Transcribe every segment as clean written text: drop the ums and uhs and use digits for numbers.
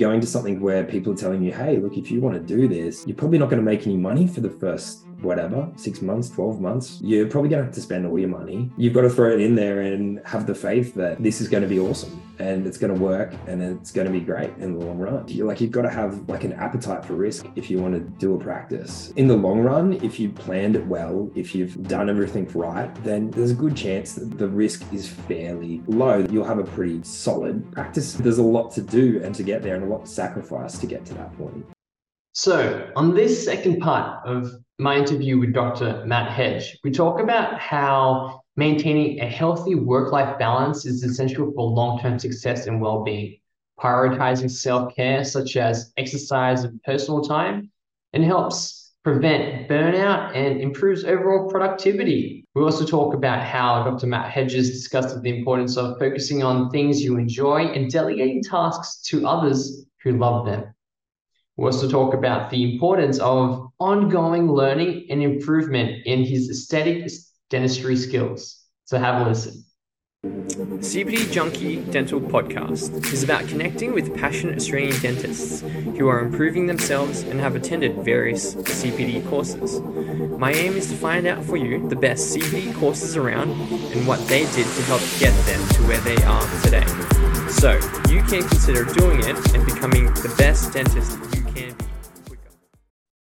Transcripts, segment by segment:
Going to something where people are telling you, hey, look, if you want to do this, you're probably not going to make any money for the first, whatever, 6 months, 12 months. You're probably going to have to spend all your money. You've got to throw it in there and have the faith that this is going to be awesome and it's going to work and it's going to be great in the long run. You've got to have an appetite for risk if you want to do a practice. In the long run, if you planned it well, if you've done everything right, then there's a good chance that the risk is fairly low. You'll have a pretty solid practice. There's a lot to do and to get there. A lot of sacrifice to get to that point. So on this second part of my interview with Dr. Matt Hedge, we talk about how maintaining a healthy work-life balance is essential for long-term success and well-being, prioritizing self-care such as exercise and personal time, and helps prevent burnout and improves overall productivity. We also talk about how Dr. Matt Hedges discusses the importance of focusing on things you enjoy and delegating tasks to others who love them. We also talk about the importance of ongoing learning and improvement in his aesthetic dentistry skills. So have a listen. CPD Junkie Dental Podcast is about connecting with passionate Australian dentists who are improving themselves and have attended various CPD courses. My aim is to find out for you the best CPD courses around and what they did to help get them to where they are today. So you can consider doing it and becoming the best dentist you can be quicker.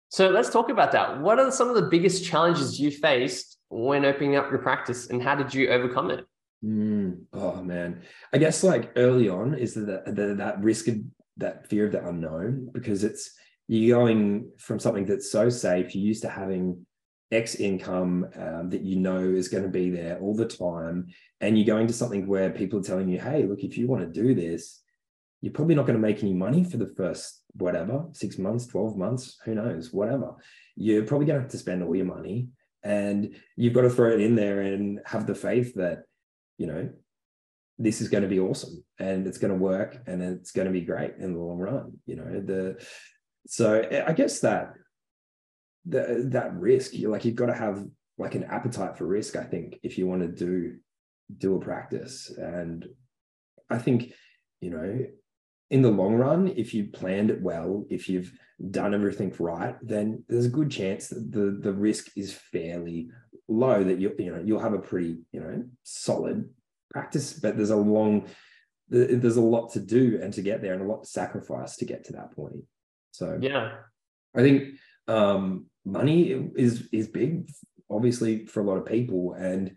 So let's talk about that. What are some of the biggest challenges you faced when opening up your practice and how did you overcome it? Oh man, I guess early on is that risk of that fear of the unknown, because it's, you're going from something that's so safe, you're used to having X income that is going to be there all the time, and you're going to something where people are telling you, hey, look, if you want to do this, you're probably not going to make any money for the first, whatever, 6 months, 12 months, who knows, whatever. You're probably going to have to spend all your money, and you've got to throw it in there and have the faith that this is going to be awesome and it's going to work and it's going to be great in the long run, so I guess that risk, you've got to have an appetite for risk, I think, if you want to do a practice. And I think, in the long run, if you planned it well, if you've done everything right, then there's a good chance that the risk is fairly low, that you'll have a pretty solid practice, but there's a lot to do and to get there, and a lot to sacrifice to get to that point. So yeah, I think money is big, obviously, for a lot of people, and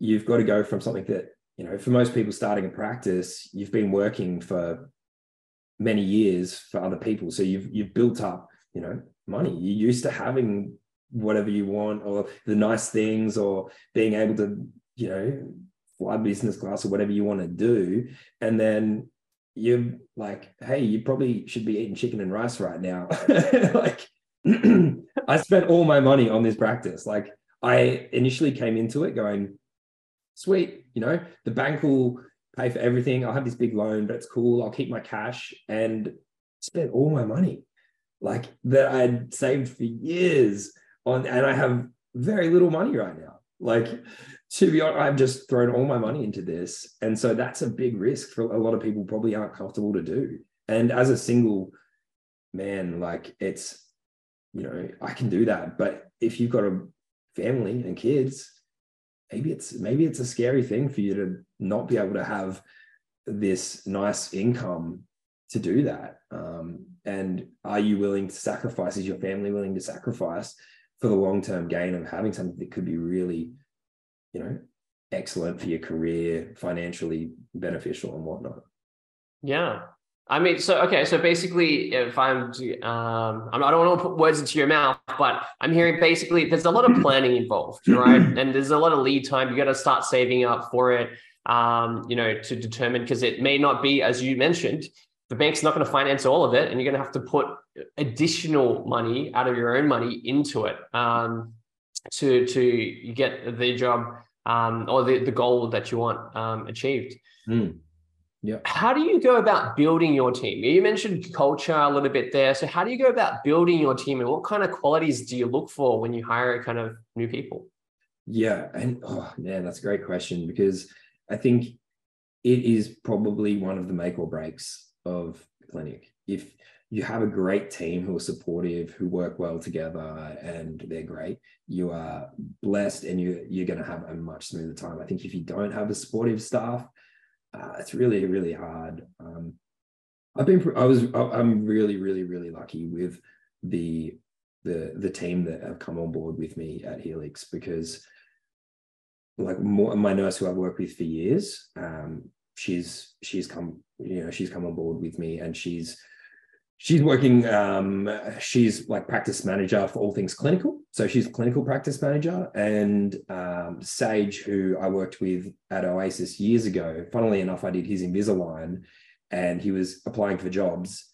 you've got to go from something that for most people starting a practice, you've been working for many years for other people, so you've built up money. You're used to having whatever you want, or the nice things, or being able to fly business class or whatever you want to do, and then you're hey, you probably should be eating chicken and rice right now. I spent all my money on this practice. I initially came into it going, sweet, the bank will pay for everything, I'll have this big loan, but it's cool, I'll keep my cash, and spent all my money that I'd saved for years on, and I have very little money right now. To be honest, I've just thrown all my money into this, and so that's a big risk for a lot of people, probably aren't comfortable to do. And as a single man, it's I can do that, but if you've got a family and kids, maybe it's a scary thing for you to not be able to have this nice income to do that. And are you willing to sacrifice? Is your family willing to sacrifice for the long-term gain of having something that could be really, excellent for your career, financially beneficial and whatnot? Yeah. So basically, if I'm, I don't want to put words into your mouth, but I'm hearing basically there's a lot of planning involved, right? And there's a lot of lead time. You got to start saving up for it, to determine, because it may not be, as you mentioned, the bank's not going to finance all of it, and you're going to have to put additional money out of your own money into it to get the job or the goal that you want achieved. Mm. Yeah. How do you go about building your team? You mentioned culture a little bit there. So how do you go about building your team, and what kind of qualities do you look for when you hire new people? Yeah. And that's a great question, because I think it is probably one of the make or breaks of clinic. If you have a great team who are supportive, who work well together, and they're great, you are blessed and you're going to have a much smoother time. I think if you don't have a supportive staff, it's really, really hard. I'm really, really, really lucky with the team that have come on board with me at Helix, because my nurse who I've worked with for years, she's come on board with me, and she's working, she's like practice manager for all things clinical. So she's clinical practice manager, and Sage, who I worked with at Oasis years ago, funnily enough, I did his Invisalign and he was applying for jobs,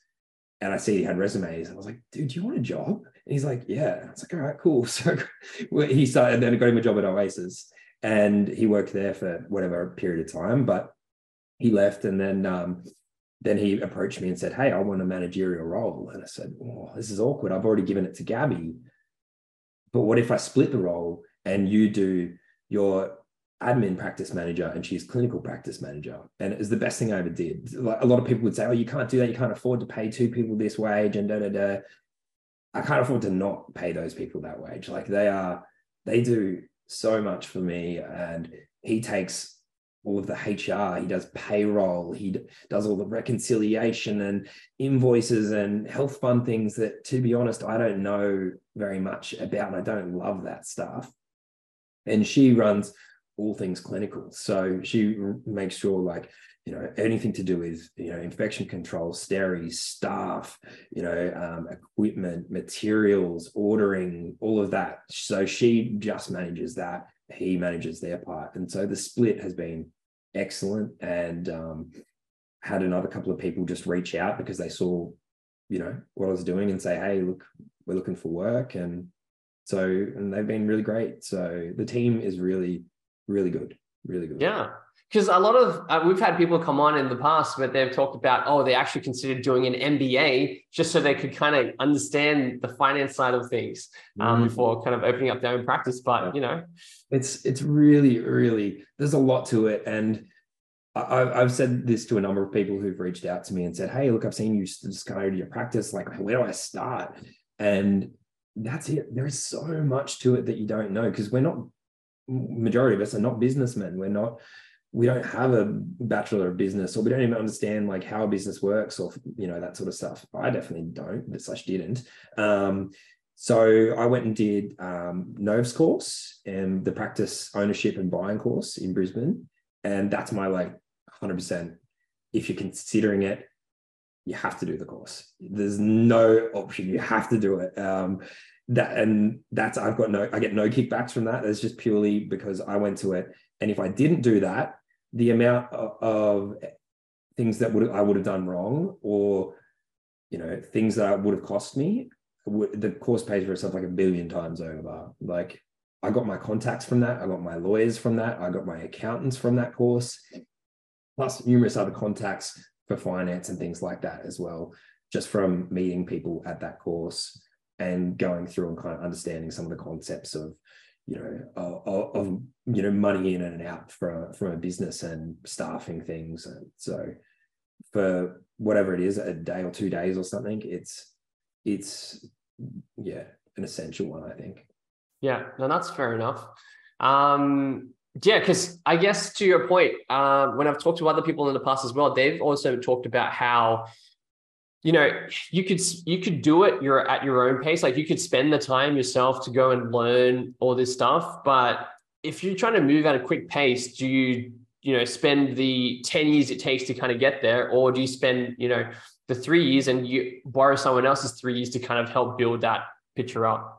and I see he had resumes, and I was like, dude, do you want a job? And he's like, yeah. And I was like, all right, cool. So he started, then I got him a job at Oasis, and he worked there for whatever period of time, but he left, and then he approached me and said, hey, I want a managerial role. And I said, oh, this is awkward. I've already given it to Gabby, but what if I split the role and you do your admin practice manager and she's clinical practice manager? And it was the best thing I ever did. Like, a lot of people would say, oh, you can't do that. You can't afford to pay two people this wage and da-da-da. I can't afford to not pay those people that wage. Like, they do so much for me. And he takes all of the HR, he does payroll, he does all the reconciliation and invoices and health fund things that, to be honest, I don't know very much about, and I don't love that stuff. And she runs all things clinical. So she makes sure, like, you know, anything to do with, you know, infection control, sterile, staff, you know, equipment, materials, ordering, all of that. So she just manages that. He manages their part. And so the split has been excellent, and had another couple of people just reach out because they saw, you know, what I was doing and say, hey, look, we're looking for work. And they've been really great. So the team is really, really good. Really good. Yeah. Because a lot of, we've had people come on in the past, but they've talked about, oh, they actually considered doing an MBA just so they could kind of understand the finance side of things before kind of opening up their own practice. But, you know, it's really, really, there's a lot to it. And I've said this to a number of people who've reached out to me and said, hey, look, I've seen you just kind of do your practice. Like, where do I start? And that's it. There is so much to it that you don't know, because majority of us are not businessmen. We don't have a bachelor of business, or we don't even understand like how a business works, or, you know, that sort of stuff. I definitely don't, /didn't. So I went and did NOV's course and the practice ownership and buying course in Brisbane. And that's my, like, 100%. If you're considering it, you have to do the course. There's no option. You have to do it. I get no kickbacks from that. It's just purely because I went to it. And if I didn't do that, the amount of things that I would have done wrong, or, you know, things that would have cost me, the course pays for itself like 1 billion times over. Like, I got my contacts from that. I got my lawyers from that. I got my accountants from that course, plus numerous other contacts for finance and things like that as well, just from meeting people at that course and going through and kind of understanding some of the concepts of, you know, of money in and out from a business and staffing things. And so for whatever it is, a day or 2 days or something, it's an essential one, I think. Yeah, no, that's fair enough. Yeah, because I guess to your point, when I've talked to other people in the past as well, they've also talked about how, you know, you could do it. You're at your own pace. Like, you could spend the time yourself to go and learn all this stuff. But if you're trying to move at a quick pace, do you spend the 10 years it takes to kind of get there? Or do you spend, you know, the 3 years and you borrow someone else's 3 years to kind of help build that picture up?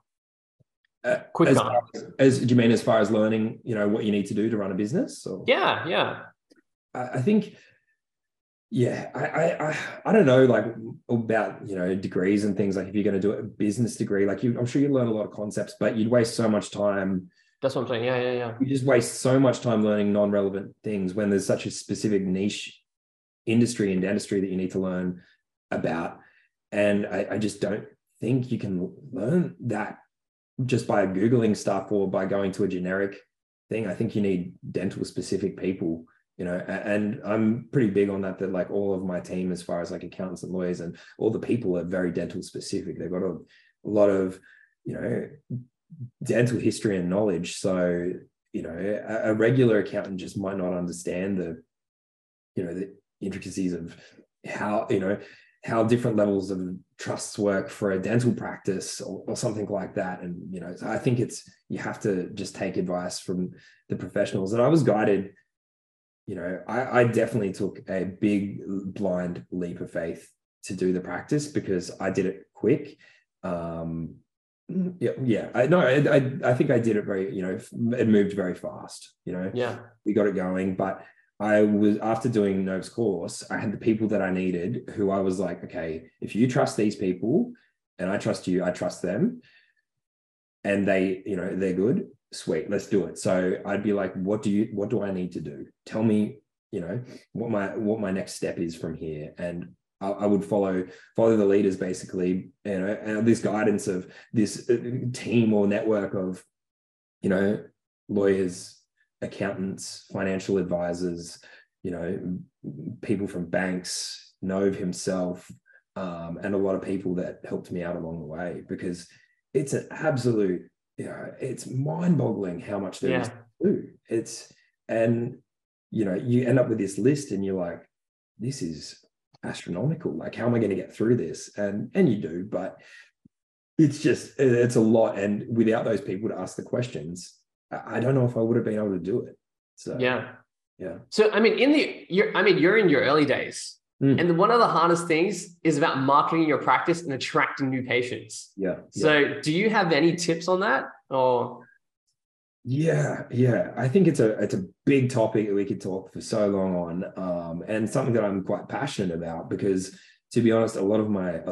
Quicker. Do you mean as far as learning, you know, what you need to do to run a business? Or? Yeah. Yeah. I think, yeah, I don't know, like, about, you know, degrees and things. Like, if you're going to do a business degree, like, I'm sure you learn a lot of concepts, but you'd waste so much time. That's what I'm saying. Yeah. You just waste so much time learning non-relevant things when there's such a specific niche industry and dentistry that you need to learn about. And I just don't think you can learn that just by Googling stuff or by going to a generic thing. I think you need dental specific people you know, and I'm pretty big on that, that like all of my team, as far as like accountants and lawyers and all the people, are very dental specific. They've got a lot of, you know, dental history and knowledge. So, you know, a regular accountant just might not understand the, you know, the intricacies of how, you know, how different levels of trusts work for a dental practice, or something like that. And, you know, I think it's, you have to just take advice from the professionals. And I was guided, you know, I definitely took a big blind leap of faith to do the practice because I did it quick. I think I did it very, you know, it moved very fast, you know, yeah, we got it going. But I was, after doing NOV's course, I had the people that I needed, who I was like, okay, if you trust these people and I trust you, I trust them, and they, you know, they're good, sweet, let's do it. So I'd be like, what do I need to do? Tell me, you know, what my next step is from here. And I would follow the leaders, basically, you know, and this guidance of this team or network of, you know, lawyers, accountants, financial advisors, you know, people from banks, NOV himself, and a lot of people that helped me out along the way, because it's an absolute, you know, it's mind-boggling how much there is to do. It's, and, you know, you end up with this list and you're like, this is astronomical. Like, how am I going to get through this? And you do, but it's just, it's a lot. And without those people to ask the questions, I don't know if I would have been able to do it. So, yeah. So, I mean, you're in your early days, and one of the hardest things is about marketing your practice and attracting new patients. Yeah. So do you have any tips on that, or? Yeah. I think it's a big topic that we could talk for so long on, and something that I'm quite passionate about, because to be honest, a lot of my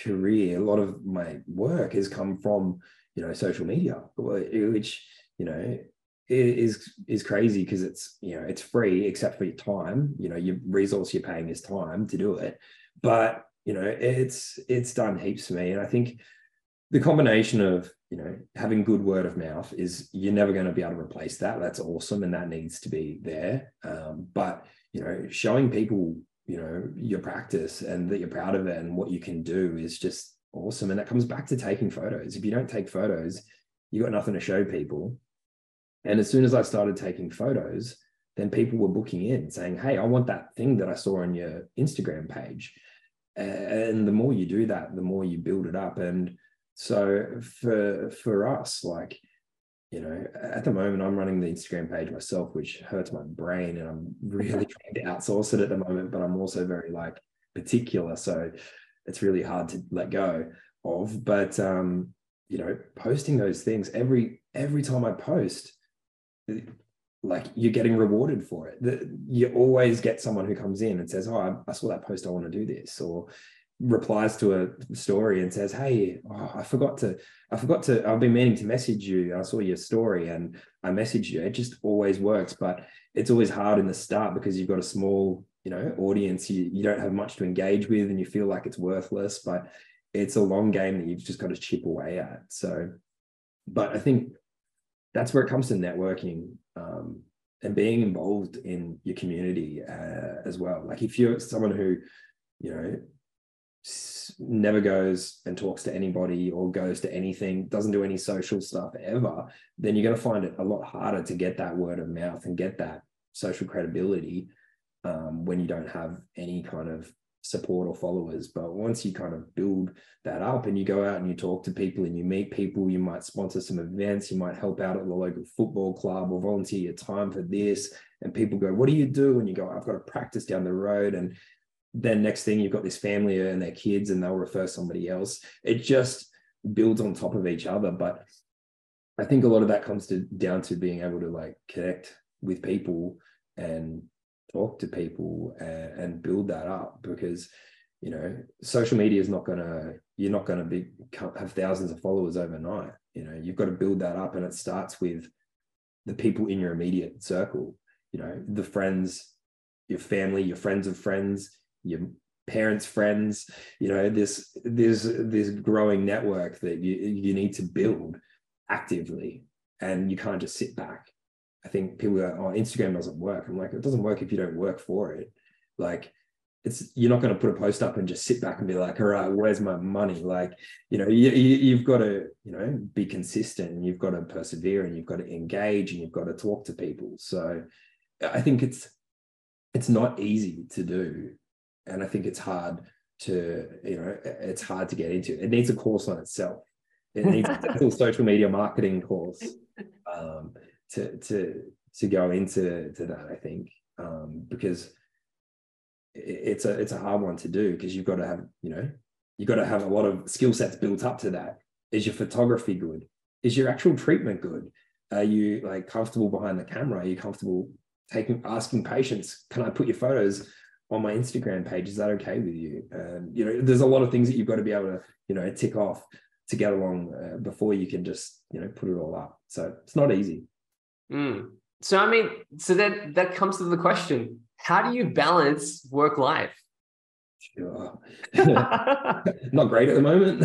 career, a lot of my work has come from, you know, social media, which, you know, is crazy, because it's, you know, it's free except for your time. You know, your resource you're paying is time to do it. But, you know, it's done heaps for me. And I think the combination of, you know, having good word of mouth is, you're never going to be able to replace that. That's awesome. And that needs to be there. But, you know, showing people, you know, your practice and that you're proud of it and what you can do is just awesome. And that comes back to taking photos. If you don't take photos, you got nothing to show people. And as soon as I started taking photos, then people were booking in saying, hey, I want that thing that I saw on your Instagram page. And the more you do that, the more you build it up. And so for us, like, you know, at the moment I'm running the Instagram page myself, which hurts my brain, and I'm really trying to outsource it at the moment, but I'm also very like particular. So it's really hard to let go of, but, you know, posting those things every time I post, like, you're getting rewarded for it. You always get someone who comes in and says, oh, I saw that post, I want to do this, or replies to a story and says, hey, oh, I forgot to, I've been meaning to message you. I saw your story and I messaged you. It just always works, but it's always hard in the start because you've got a small, you know, audience, you don't have much to engage with and you feel like it's worthless, but it's a long game that you've just got to chip away at. So, but I think that's where it comes to networking, and being involved in your community, as well. Like, if you're someone who, you know, never goes and talks to anybody or goes to anything, doesn't do any social stuff ever, then you're going to find it a lot harder to get that word of mouth and get that social credibility, when you don't have any kind of support or followers. But once you kind of build that up and you go out and you talk to people and you meet people, you might sponsor some events, you might help out at the local football club or volunteer your time for this, and people go, what do you do? And you go, I've got a practice down the road. And then next thing, you've got this family and their kids, and they'll refer somebody else. It just builds on top of each other. But I think a lot of that comes down to being able to like connect with people and talk to people and build that up, because, you know, social media is not gonna, you're not gonna have thousands of followers overnight. You know, you've got to build that up, and it starts with the people in your immediate circle, you know, the friends, your family, your friends of friends, your parents' friends, you know, this growing network that you need to build actively, and you can't just sit back I think people go, oh, Instagram doesn't work. I'm like, it doesn't work if you don't work for it. Like, it's, you're not going to put a post up and just sit back and be like, all right, where's my money? Like, you know, you've got to, you know, be consistent, and you've got to persevere, and you've got to engage, and you've got to talk to people. So I think it's not easy to do. And I think it's hard to, you know, it's hard to get into. It needs a course on itself. It needs a social media marketing course to go into that, I think, because it's a hard one to do, because you've got to have, you know, you've got to have a lot of skill sets built up to that. Is your photography good? Is your actual treatment good? Are you like comfortable behind the camera? Are you comfortable asking patients, can I put your photos on my Instagram page? Is that okay with you? You know, there's a lot of things that you've got to be able to, you know, tick off to get along before you can just, you know, put it all up. So it's not easy. So, I mean, so that comes to the question, how do you balance work life? Sure. Not great at the moment.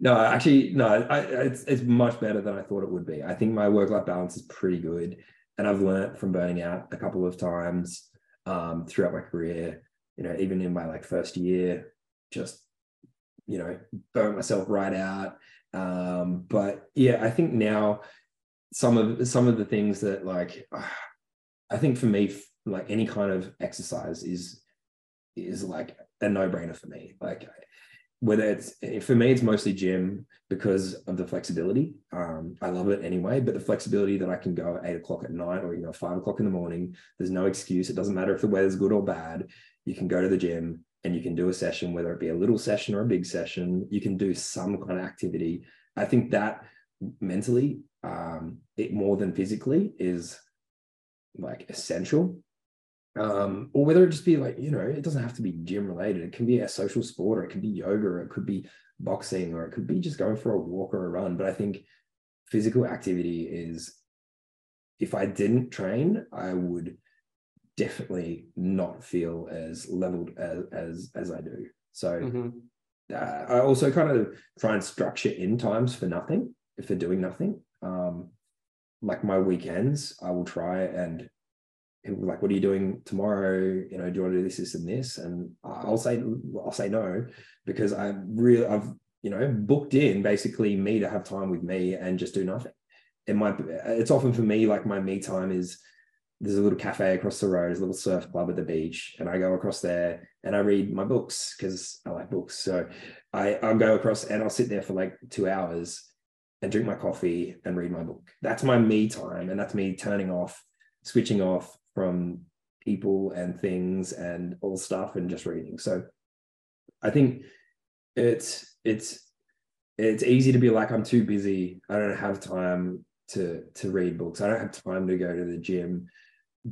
No, it's much better than I thought it would be. I think my work-life balance is pretty good. And I've learned from burning out a couple of times throughout my career, you know, even in my like first year, just, you know, burnt myself right out. But yeah, I think now some of the things that like, I think for me, like any kind of exercise is like a no-brainer for me. Like whether it's, for me, it's mostly gym because of the flexibility. I love it anyway, but the flexibility that I can go at 8:00 at night or, you know, 5:00 in the morning, there's no excuse. It doesn't matter if the weather's good or bad. You can go to the gym and you can do a session, whether it be a little session or a big session, you can do some kind of activity. I think that mentally, it more than physically is like essential, or whether it just be like, you know, it doesn't have to be gym related. It can be a social sport, or it can be yoga, or it could be boxing, or it could be just going for a walk or a run. But I think physical activity is, if I didn't train, I would definitely not feel as leveled as I do. So I also kind of try and structure in times for nothing, for doing nothing. Like my weekends, I will try and people will be like, what are you doing tomorrow? You know, do you want to do this, this, and this? And I'll say no, because I've you know, booked in basically me to have time with me and just do nothing. It's often for me, like my me time is, there's a little cafe across the road, there's a little surf club at the beach, and I go across there and I read my books because I like books. So I'll go across and I'll sit there for like 2 hours and drink my coffee and read my book. That's my me time. And that's me turning off, switching off from people and things and all stuff and just reading. So I think it's easy to be like, I'm too busy. I don't have time to read books. I don't have time to go to the gym.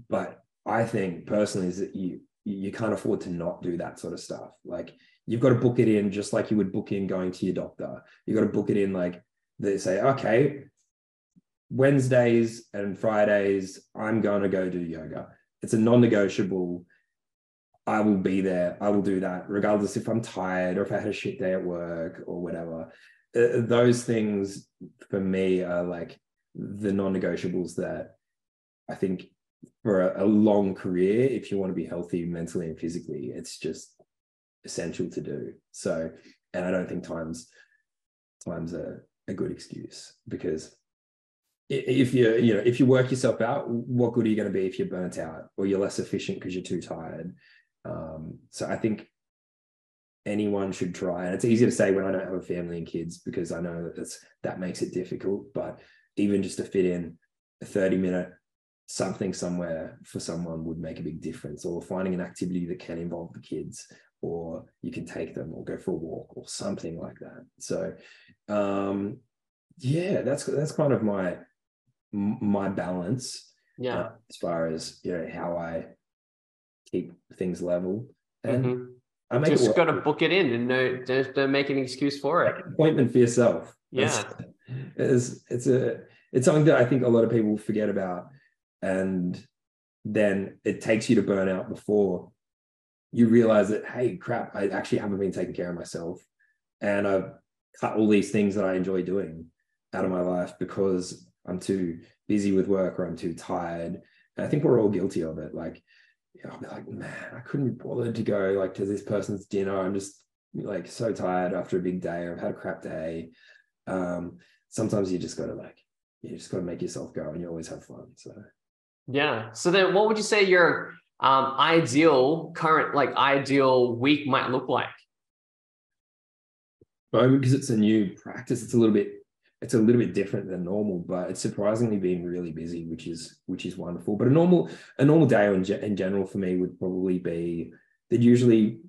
But I think personally is that you can't afford to not do that sort of stuff. Like you've got to book it in just like you would book in going to your doctor. You've got to book it in like, they say, okay, Wednesdays and Fridays, I'm going to go do yoga. It's a non-negotiable. I will be there. I will do that regardless if I'm tired or if I had a shit day at work or whatever. Those things for me are like the non-negotiables that I think for a long career, if you want to be healthy mentally and physically, it's just essential to do. So, and I don't think times are a good excuse, because if you work yourself out, what good are you going to be if you're burnt out or you're less efficient because you're too tired? So I think anyone should try. And it's easy to say when I don't have a family and kids, because I know that makes it difficult, but even just to fit in a 30-minute something somewhere for someone would make a big difference, or finding an activity that can involve the kids, or you can take them or go for a walk or something like that. So, yeah, that's kind of my balance. Yeah. As far as, you know, how I keep things level, and I make just got to book it in and don't make an excuse for it. Make an appointment for yourself. Yeah. It's something that I think a lot of people forget about. And then it takes you to burn out before you realize that, hey, crap, I actually haven't been taking care of myself. And I've cut all these things that I enjoy doing out of my life because I'm too busy with work, or I'm too tired. And I think we're all guilty of it. Like, you know, I'll be like, man, I couldn't be bothered to go like to this person's dinner. I'm just like so tired after a big day, or I've had a crap day. Sometimes you just got to make yourself go, and you always have fun. So yeah. So then what would you say your ideal week might look like? Well, because it's a new practice, it's a little bit different than normal, but it's surprisingly been really busy, which is wonderful. But a normal day in general for me would probably be, there'd usually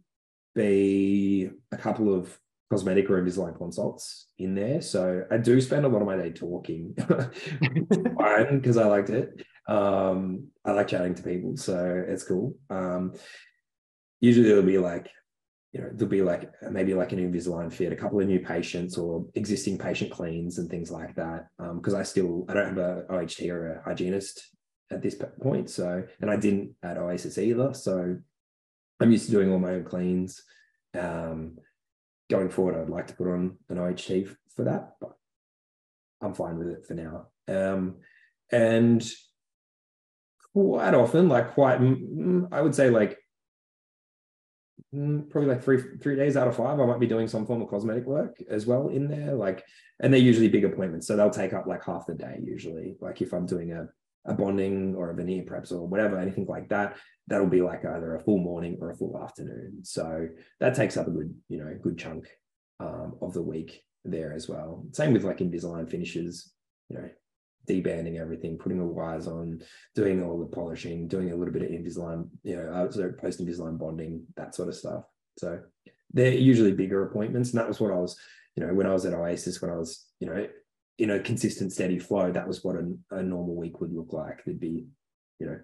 be a couple of cosmetic or Invisalign consults in there. So I do spend a lot of my day talking, because I liked it. I like chatting to people, so it's cool. Usually there'll be like, you know, there'll be like maybe like an Invisalign fit, a couple of new patients or existing patient cleans and things like that. Because I don't have a OHT or a hygienist at this point. So, and I didn't at Oasis either. So I'm used to doing all my own cleans. Going forward, I'd like to put on an OHT for that, but I'm fine with it for now. And quite often, I would say like probably like three days out of five, I might be doing some form of cosmetic work as well in there. Like, and they're usually big appointments, so they'll take up like half the day usually. Like if I'm doing a bonding or a veneer preps or whatever, anything like that, that'll be like either a full morning or a full afternoon. So that takes up a good chunk of the week there as well. Same with like Invisalign finishes, you know, debanding everything, putting the wires on, doing all the polishing, doing a little bit of Invisalign, you know, post Invisalign bonding, that sort of stuff. So they're usually bigger appointments. And that was what I was, you know, when I was at Oasis, when I was, you know, in a consistent, steady flow, that was what a normal week would look like. There'd be, you know,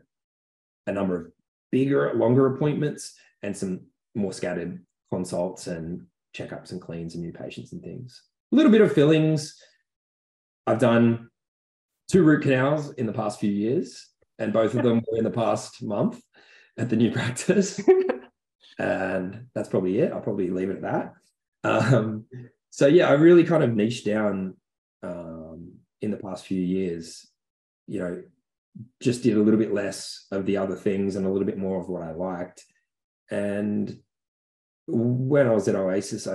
a number of bigger, longer appointments and some more scattered consults and checkups and cleans and new patients and things. A little bit of fillings. I've done 2 root canals in the past few years, and both of them were in the past month at the new practice. And that's probably it. I'll probably leave it at that. So yeah, I really kind of niched down in the past few years, you know, just did a little bit less of the other things and a little bit more of what I liked. And when I was at Oasis,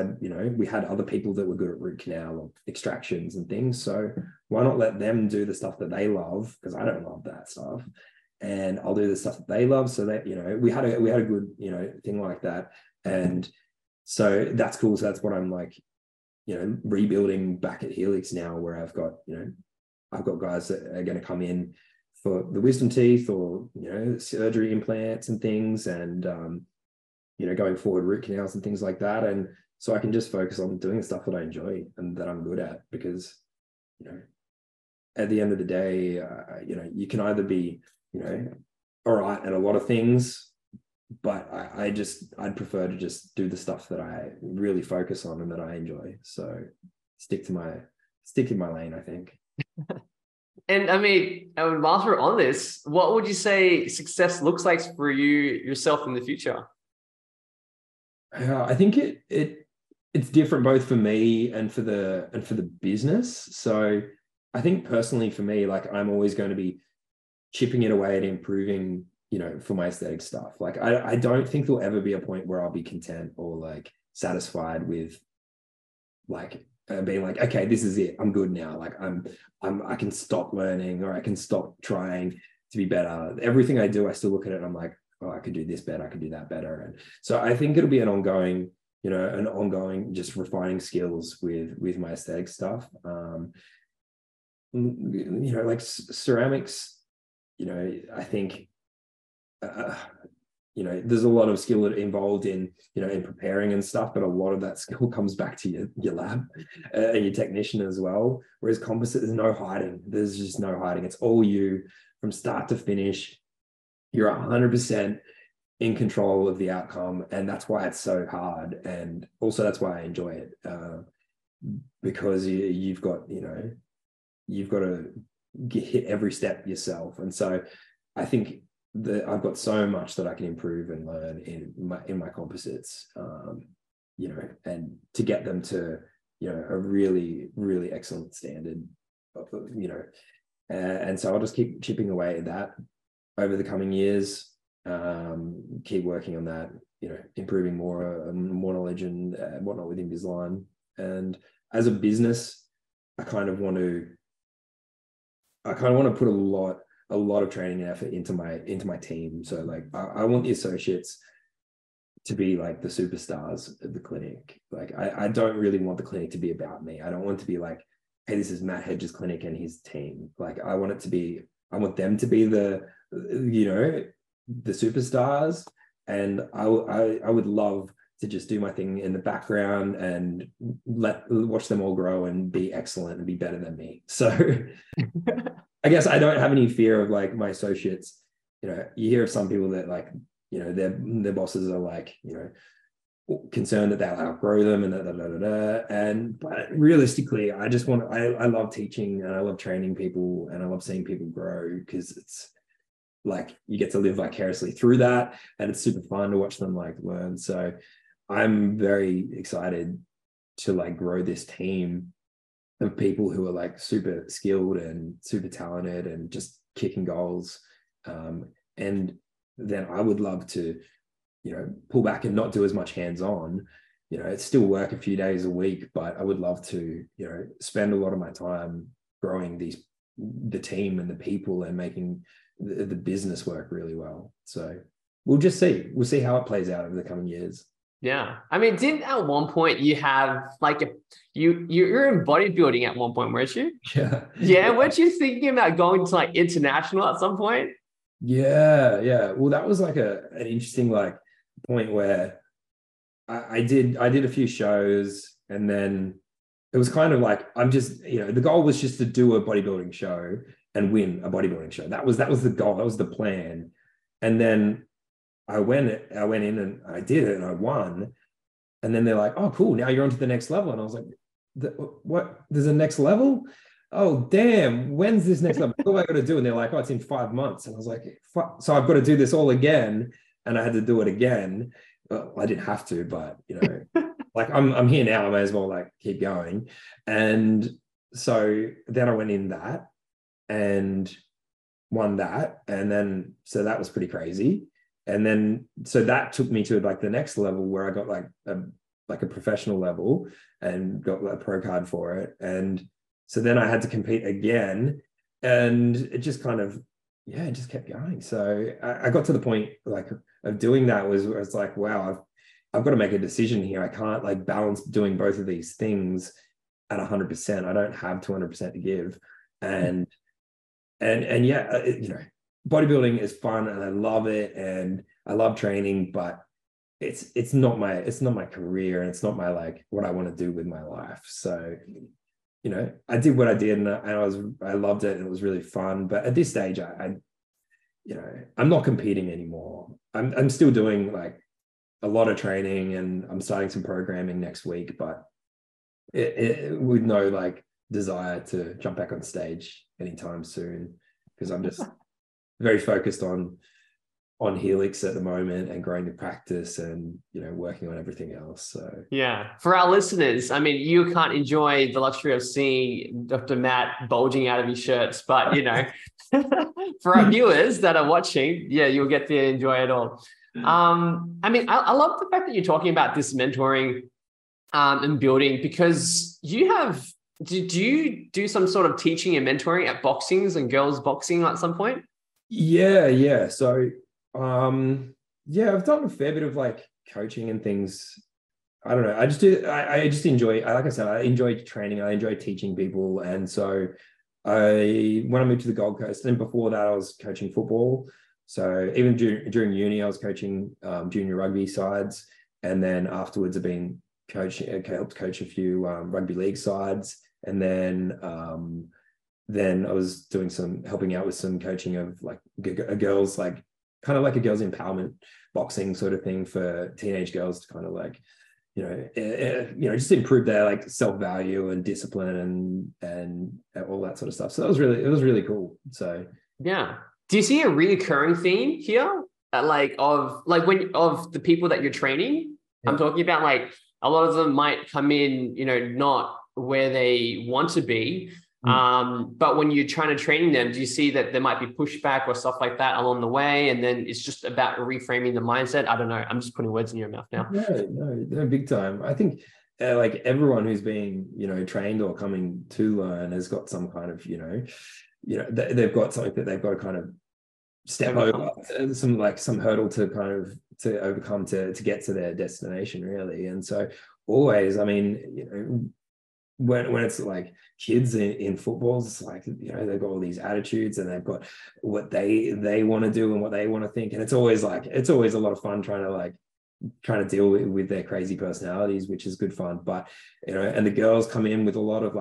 we had other people that were good at root canal or extractions and things. So why not let them do the stuff that they love? Because I don't love that stuff, and I'll do the stuff that they love. So that, you know, we had a good, you know, thing like that. And so that's cool. So that's what I'm like, you know, rebuilding back at Helix now, where I've got guys that are going to come in for the wisdom teeth or, you know, surgery implants and things, and, you know, going forward, root canals and things like that. And so I can just focus on doing the stuff that I enjoy and that I'm good at, because, you know, at the end of the day, you know, you can either be, you know, all right at a lot of things, but I'd prefer to just do the stuff that I really focus on and that I enjoy. So stick in my lane, I think. And I mean, whilst we're on this, what would you say success looks like for you yourself in the future? I think it's different both for me and for the business. So I think personally for me, like I'm always going to be chipping it away at improving, you know, for my aesthetic stuff. Like I don't think there'll ever be a point where I'll be content or like satisfied with like being like, okay, this is it. I'm good now. Like I can stop learning, or I can stop trying to be better. Everything I do, I still look at it and I'm like, oh, I could do this better, I could do that better. And so I think it'll be an ongoing just refining skills with my aesthetic stuff. You know, like ceramics, you know, I think, you know, there's a lot of skill involved in, you know, in preparing and stuff, but a lot of that skill comes back to your lab and your technician as well. Whereas composite, there's just no hiding. It's all you from start to finish. You're 100% in control of the outcome. And that's why it's so hard. And also that's why I enjoy it, because you've got to hit every step yourself. And so I think that I've got so much that I can improve and learn in my composites, you know, and to get them to, you know, a really, really excellent standard, you know, And so I'll just keep chipping away at that over the coming years, keep working on that, you know, improving more knowledge and whatnot with Invisalign. And as a business, I kind of want to put a lot of training and effort into my team. So like, I want the associates to be like the superstars of the clinic. Like, I don't really want the clinic to be about me. I don't want to be like, hey, this is Matt Hedge's clinic and his team. Like, I want them to be the, you know, the superstars. And I would love to just do my thing in the background and watch them all grow and be excellent and be better than me. So I guess I don't have any fear of like my associates. You know, you hear of some people that like, you know, their bosses are like, you know, concerned that they'll outgrow them and but realistically, I love teaching and I love training people and I love seeing people grow, because it's like you get to live vicariously through that, and it's super fun to watch them like learn. So I'm very excited to like grow this team of people who are like super skilled and super talented and just kicking goals. And then I would love to, you know, pull back and not do as much hands-on. You know, it's still work a few days a week, but I would love to, you know, spend a lot of my time growing the team and the people and making the business work really well. So we'll just see. We'll see how it plays out over the coming years. Yeah. I mean, didn't at one point you have like you're in bodybuilding at one point, weren't you? Yeah. Yeah. Weren't you thinking about going to like international at some point? Yeah. Well, that was like an interesting like point where I did a few shows, and then it was kind of like, I'm just, you know, the goal was just to do a bodybuilding show and win a bodybuilding show. That was the goal. That was the plan. And then I went in and I did it and I won. And then they're like, oh, cool, now you're on to the next level. And I was like, what? There's a next level? Oh, damn, when's this next level? What do I got to do? And they're like, oh, it's in 5 months. And I was like, fuck. So I've got to do this all again. And I had to do it again. Well, I didn't have to, but, you know, like I'm here now. I may as well like keep going. And so then I went in that and won that. And then, so that was pretty crazy. And then, so that took me to like the next level where I got like a professional level and got a pro card for it. And so then I had to compete again, and it just kind of, yeah, it just kept going. So I got to the point like of doing that was where it's like, wow, I've got to make a decision here. I can't like balance doing both of these things at 100%. I don't have 200% to give. And yeah, it, you know, bodybuilding is fun and I love it and I love training, but it's not my career, and it's not my like what I want to do with my life. So, you know, I did what I did, and I loved it, and it was really fun. But at this stage, I you know, I'm not competing anymore. I'm still doing like a lot of training, and I'm starting some programming next week, but it with no like desire to jump back on stage anytime soon, because I'm just very focused on Helix at the moment and growing the practice and, you know, working on everything else. So yeah, for our listeners, I mean, you can't enjoy the luxury of seeing Dr. Matt bulging out of his shirts, but, you know, for our viewers that are watching, yeah, you'll get to enjoy it all. I mean, I love the fact that you're talking about this mentoring and building, because you have, do you do some sort of teaching and mentoring at boxings and girls boxing at some point? Yeah. So, yeah, I've done a fair bit of like coaching and things. I don't know. I enjoy training. I enjoy teaching people. And so when I moved to the Gold Coast, and before that I was coaching football. So even during uni, I was coaching junior rugby sides. And then afterwards I've been helped coach a few rugby league sides. And then I was doing helping out with some coaching of like a girls, like kind of like a girls empowerment boxing sort of thing for teenage girls to kind of like, you know, just improve their like self-value and discipline and all that sort of stuff. So it was really cool. So yeah. Do you see a reoccurring theme here? Of the people that you're training, yeah. I'm talking about like a lot of them might come in, you know, not where they want to be. But when you're trying to train them, do you see that there might be pushback or stuff like that along the way? And then it's just about reframing the mindset. I don't know. I'm just putting words in your mouth now. No, big time. I think like everyone who's being, trained or coming to learn has got some kind of, they've got something that they've got to kind of step over, some hurdle to overcome to get to their destination, really. And so always, when it's like kids in football, it's like, they've got all these attitudes and they've got what they want to do and what they want to think. And it's always a lot of fun trying to deal with their crazy personalities, which is good fun. But, and the girls come in with a lot of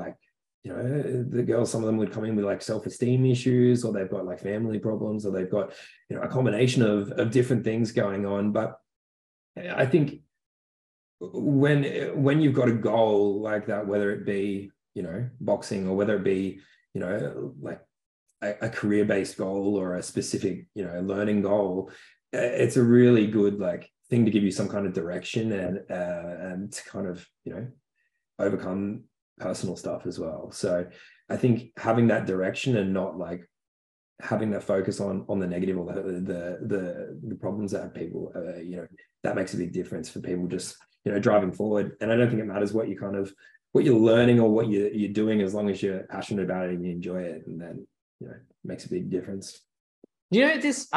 some of them would come in with self-esteem issues, or they've got family problems, or they've got, a combination of different things going on. But I think when you've got a goal like that, whether it be boxing, or whether it be a career-based goal or a specific learning goal, it's a really good thing to give you some kind of direction and to kind of overcome personal stuff as well. So I think having that direction and not having that focus on the negative or the problems that people that makes a big difference for people just driving forward. And I don't think it matters what you what you're learning or what you're doing, as long as you're passionate about it and you enjoy it, and then it makes a big difference. This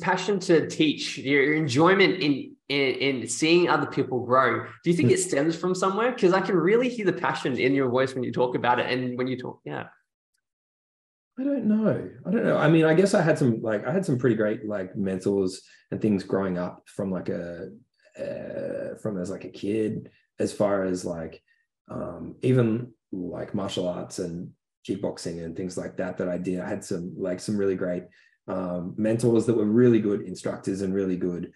passion to teach, your enjoyment in seeing other people grow, do you think it stems from somewhere? Because I can really hear the passion in your voice when you talk about it and when you talk. Yeah, I don't know. I mean, I guess I had some pretty great mentors and things growing up from from as a kid, as far as even martial arts and kickboxing and things like that I did. I had some really great mentors that were really good instructors and really good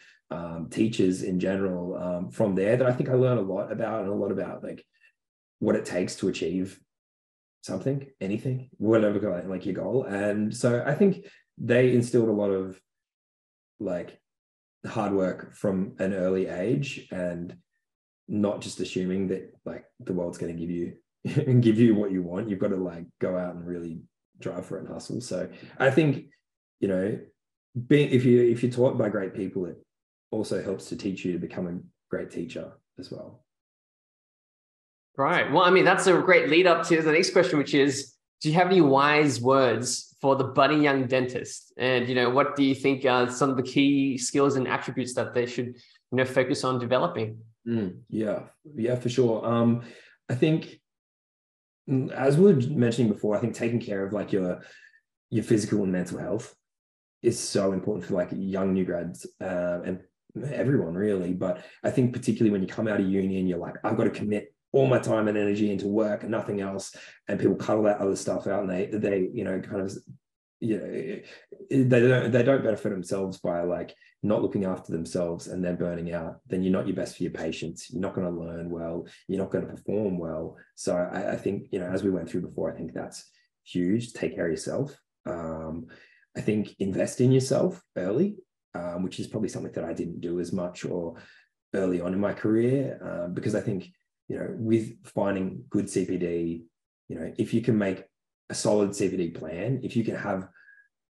teachers in general, from there, that I think I learned a lot about what it takes to achieve something, anything, whatever, your goal. And so I think they instilled a lot of hard work from an early age, and not just assuming that the world's going to give you and give you what you want. You've got to go out and really drive for it and hustle. So I think if you're taught by great people, it also helps to teach you to become a great teacher as well. Right. Well, that's a great lead up to the next question, which is, do you have any wise words for the budding young dentist? And, what do you think are some of the key skills and attributes that they should, focus on developing? Yeah, for sure. I think, as we were mentioning before, I think taking care of your physical and mental health is so important for young new grads, and everyone really. But I think particularly when you come out of uni and you're I've got to commit all my time and energy into work and nothing else, and people cut all that other stuff out, and they they don't benefit themselves by not looking after themselves, and then burning out, then you're not your best for your patients, you're not going to learn well, you're not going to perform well. So I think, as we went through before, I think that's huge. Take care of yourself. I think invest in yourself early, which is probably something that I didn't do as much or early on in my career, because I think, with finding good CPD, if you can make a solid CPD plan, if you can have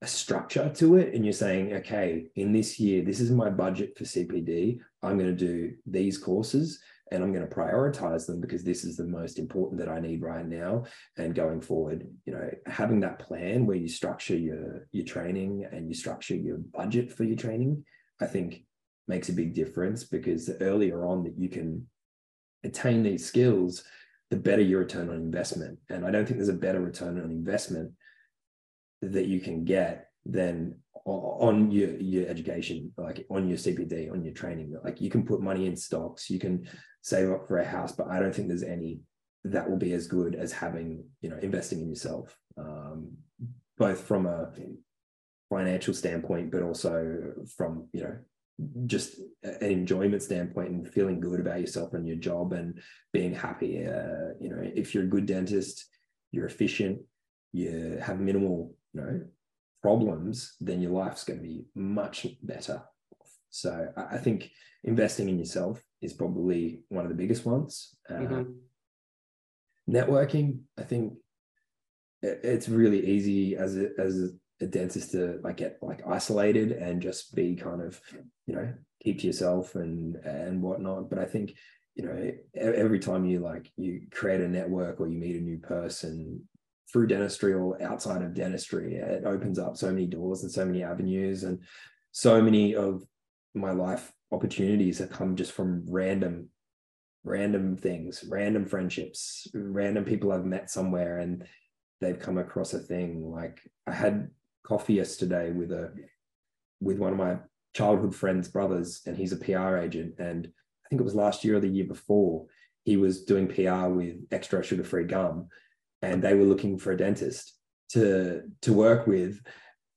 a structure to it, and you're saying, okay, in this year, this is my budget for CPD, I'm going to do these courses and I'm going to prioritize them because this is the most important that I need right now and going forward. Having that plan where you structure your training and you structure your budget for your training, I think makes a big difference, because the earlier on that you can attain these skills, the better your return on investment. And I don't think there's a better return on investment that you can get than on your education, on your CPD, on your training. You can put money in stocks, you can save up for a house, but I don't think there's any that will be as good as having, investing in yourself, both from a financial standpoint, but also from, just an enjoyment standpoint and feeling good about yourself and your job and being happy. If you're a good dentist, you're efficient, you have minimal problems, then your life's going to be much better. So I think investing in yourself is probably one of the biggest ones. Networking, I think it's really easy as a dentist to get isolated and just be kind of, keep to yourself and whatnot. But I think, every time you you create a network or you meet a new person through dentistry or outside of dentistry, it opens up so many doors and so many avenues, and so many of my life opportunities have come just from random things, random friendships, random people I've met somewhere and they've come across a thing. I had coffee yesterday with one of my childhood friend's brothers, and he's a PR agent, and I think it was last year or the year before, he was doing PR with extra sugar-free gum, and they were looking for a dentist to work with.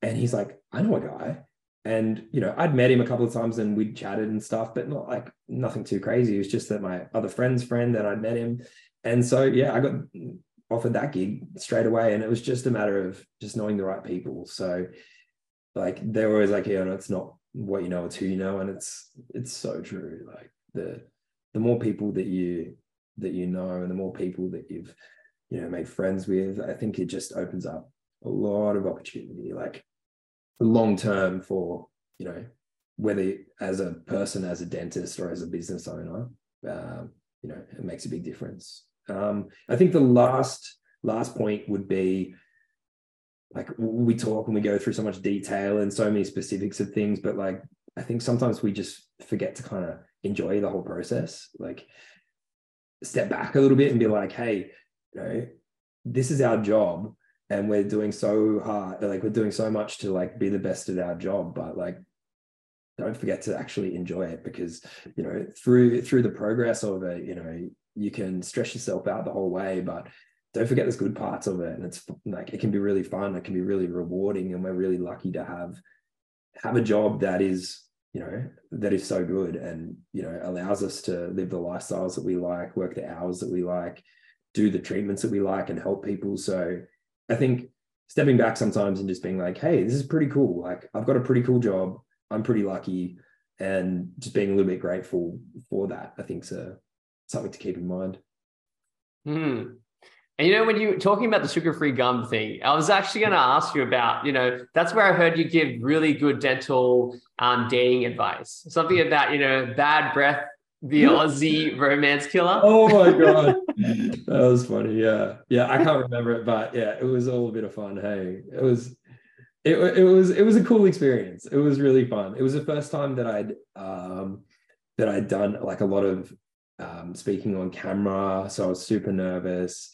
And he's like, I know a guy. And, I'd met him a couple of times and we'd chatted and stuff, but not nothing too crazy. It was just that my other friend's friend that I'd met him. And so, yeah, I got offered that gig straight away. And it was just a matter of just knowing the right people. So they're always it's not what you know, it's who you know. And it's so true. The more people that you know, and the more people that you've, made friends with, I think it just opens up a lot of opportunity, long term for, whether as a person, as a dentist, or as a business owner, it makes a big difference. I think the last point would be, we talk and we go through so much detail and so many specifics of things, but I think sometimes we just forget to kind of enjoy the whole process, step back a little bit and be hey, this is our job. And we're doing so hard, we're doing so much to be the best at our job, but don't forget to actually enjoy it, because, through the progress of it, you can stress yourself out the whole way, but don't forget there's good parts of it. And it's it can be really fun. It can be really rewarding. And we're really lucky to have a job that is, that is so good and, allows us to live the lifestyles that we like, work the hours that we like, do the treatments that we like, and help people. So I think stepping back sometimes and just being hey, this is pretty cool. I've got a pretty cool job. I'm pretty lucky. And just being a little bit grateful for that, I think, is something to keep in mind. Mm. And, when you were talking about the sugar-free gum thing, I was actually going to ask you about, that's where I heard you give really good dental dating advice. Something about, bad breath, the Aussie romance killer. Oh, my God. That was funny. Yeah. I can't remember it, but yeah, it was all a bit of fun. Hey, it was a cool experience. It was really fun. It was the first time that I'd done a lot of speaking on camera. So I was super nervous.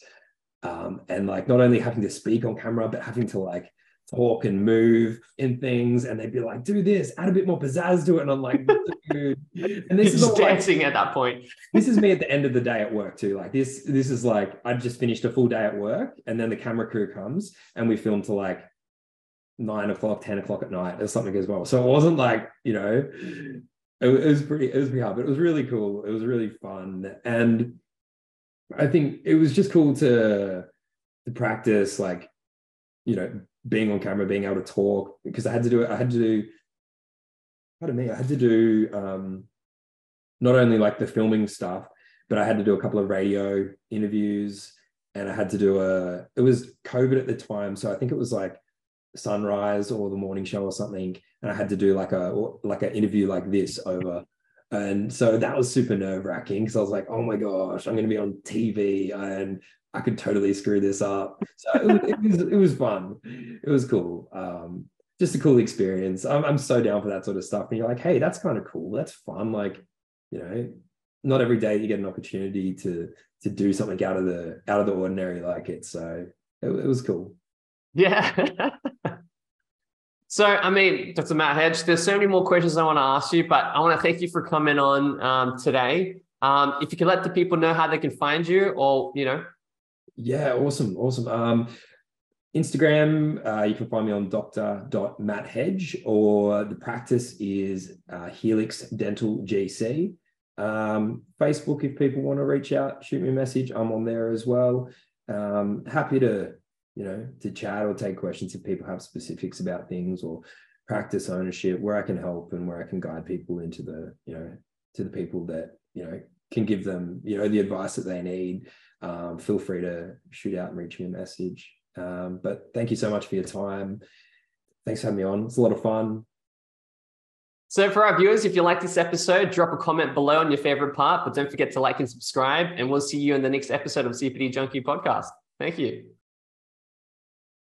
And not only having to speak on camera, but having to talk and move in things, and they'd be do this, add a bit more pizzazz to it, and I'm dude. And this is all dancing at that point. This is me at the end of the day at work too. This is I've just finished a full day at work, and then the camera crew comes and we film to 9 o'clock, 10 o'clock at night or something as well. So it wasn't it was pretty hard, but it was really cool. It was really fun. And I think it was just cool to practice, being on camera, being able to talk, because I had to do not only the filming stuff, but I had to do a couple of radio interviews, and I had to do it was COVID at the time. So I think it was Sunrise or The Morning Show or something. And I had to do an interview this over. And so that was super nerve wracking because I was oh my gosh, I'm going to be on TV and I could totally screw this up. So it was fun. It was cool. Just a cool experience. I'm so down for that sort of stuff. And you're hey, that's kind of cool. That's fun. Not every day you get an opportunity to do something out of the ordinary like it. So it was cool. Yeah. So, Dr. Matt Hedge, there's so many more questions I want to ask you, but I want to thank you for coming on today. If you could let the people know how they can find you or. Yeah, awesome. Instagram, you can find me on Dr.MattHedge, or the practice is Helix Dental GC. Facebook, if people want to reach out, shoot me a message. I'm on there as well. Happy to chat or take questions if people have specifics about things or practice ownership, where I can help and where I can guide people into the people that, can give them, the advice that they need. Feel free to shoot out and reach me a message. But thank you so much for your time. Thanks for having me on. It's a lot of fun. So for our viewers, if you like this episode, drop a comment below on your favorite part, but don't forget to like and subscribe, and we'll see you in the next episode of CPD Junkie Podcast. Thank you.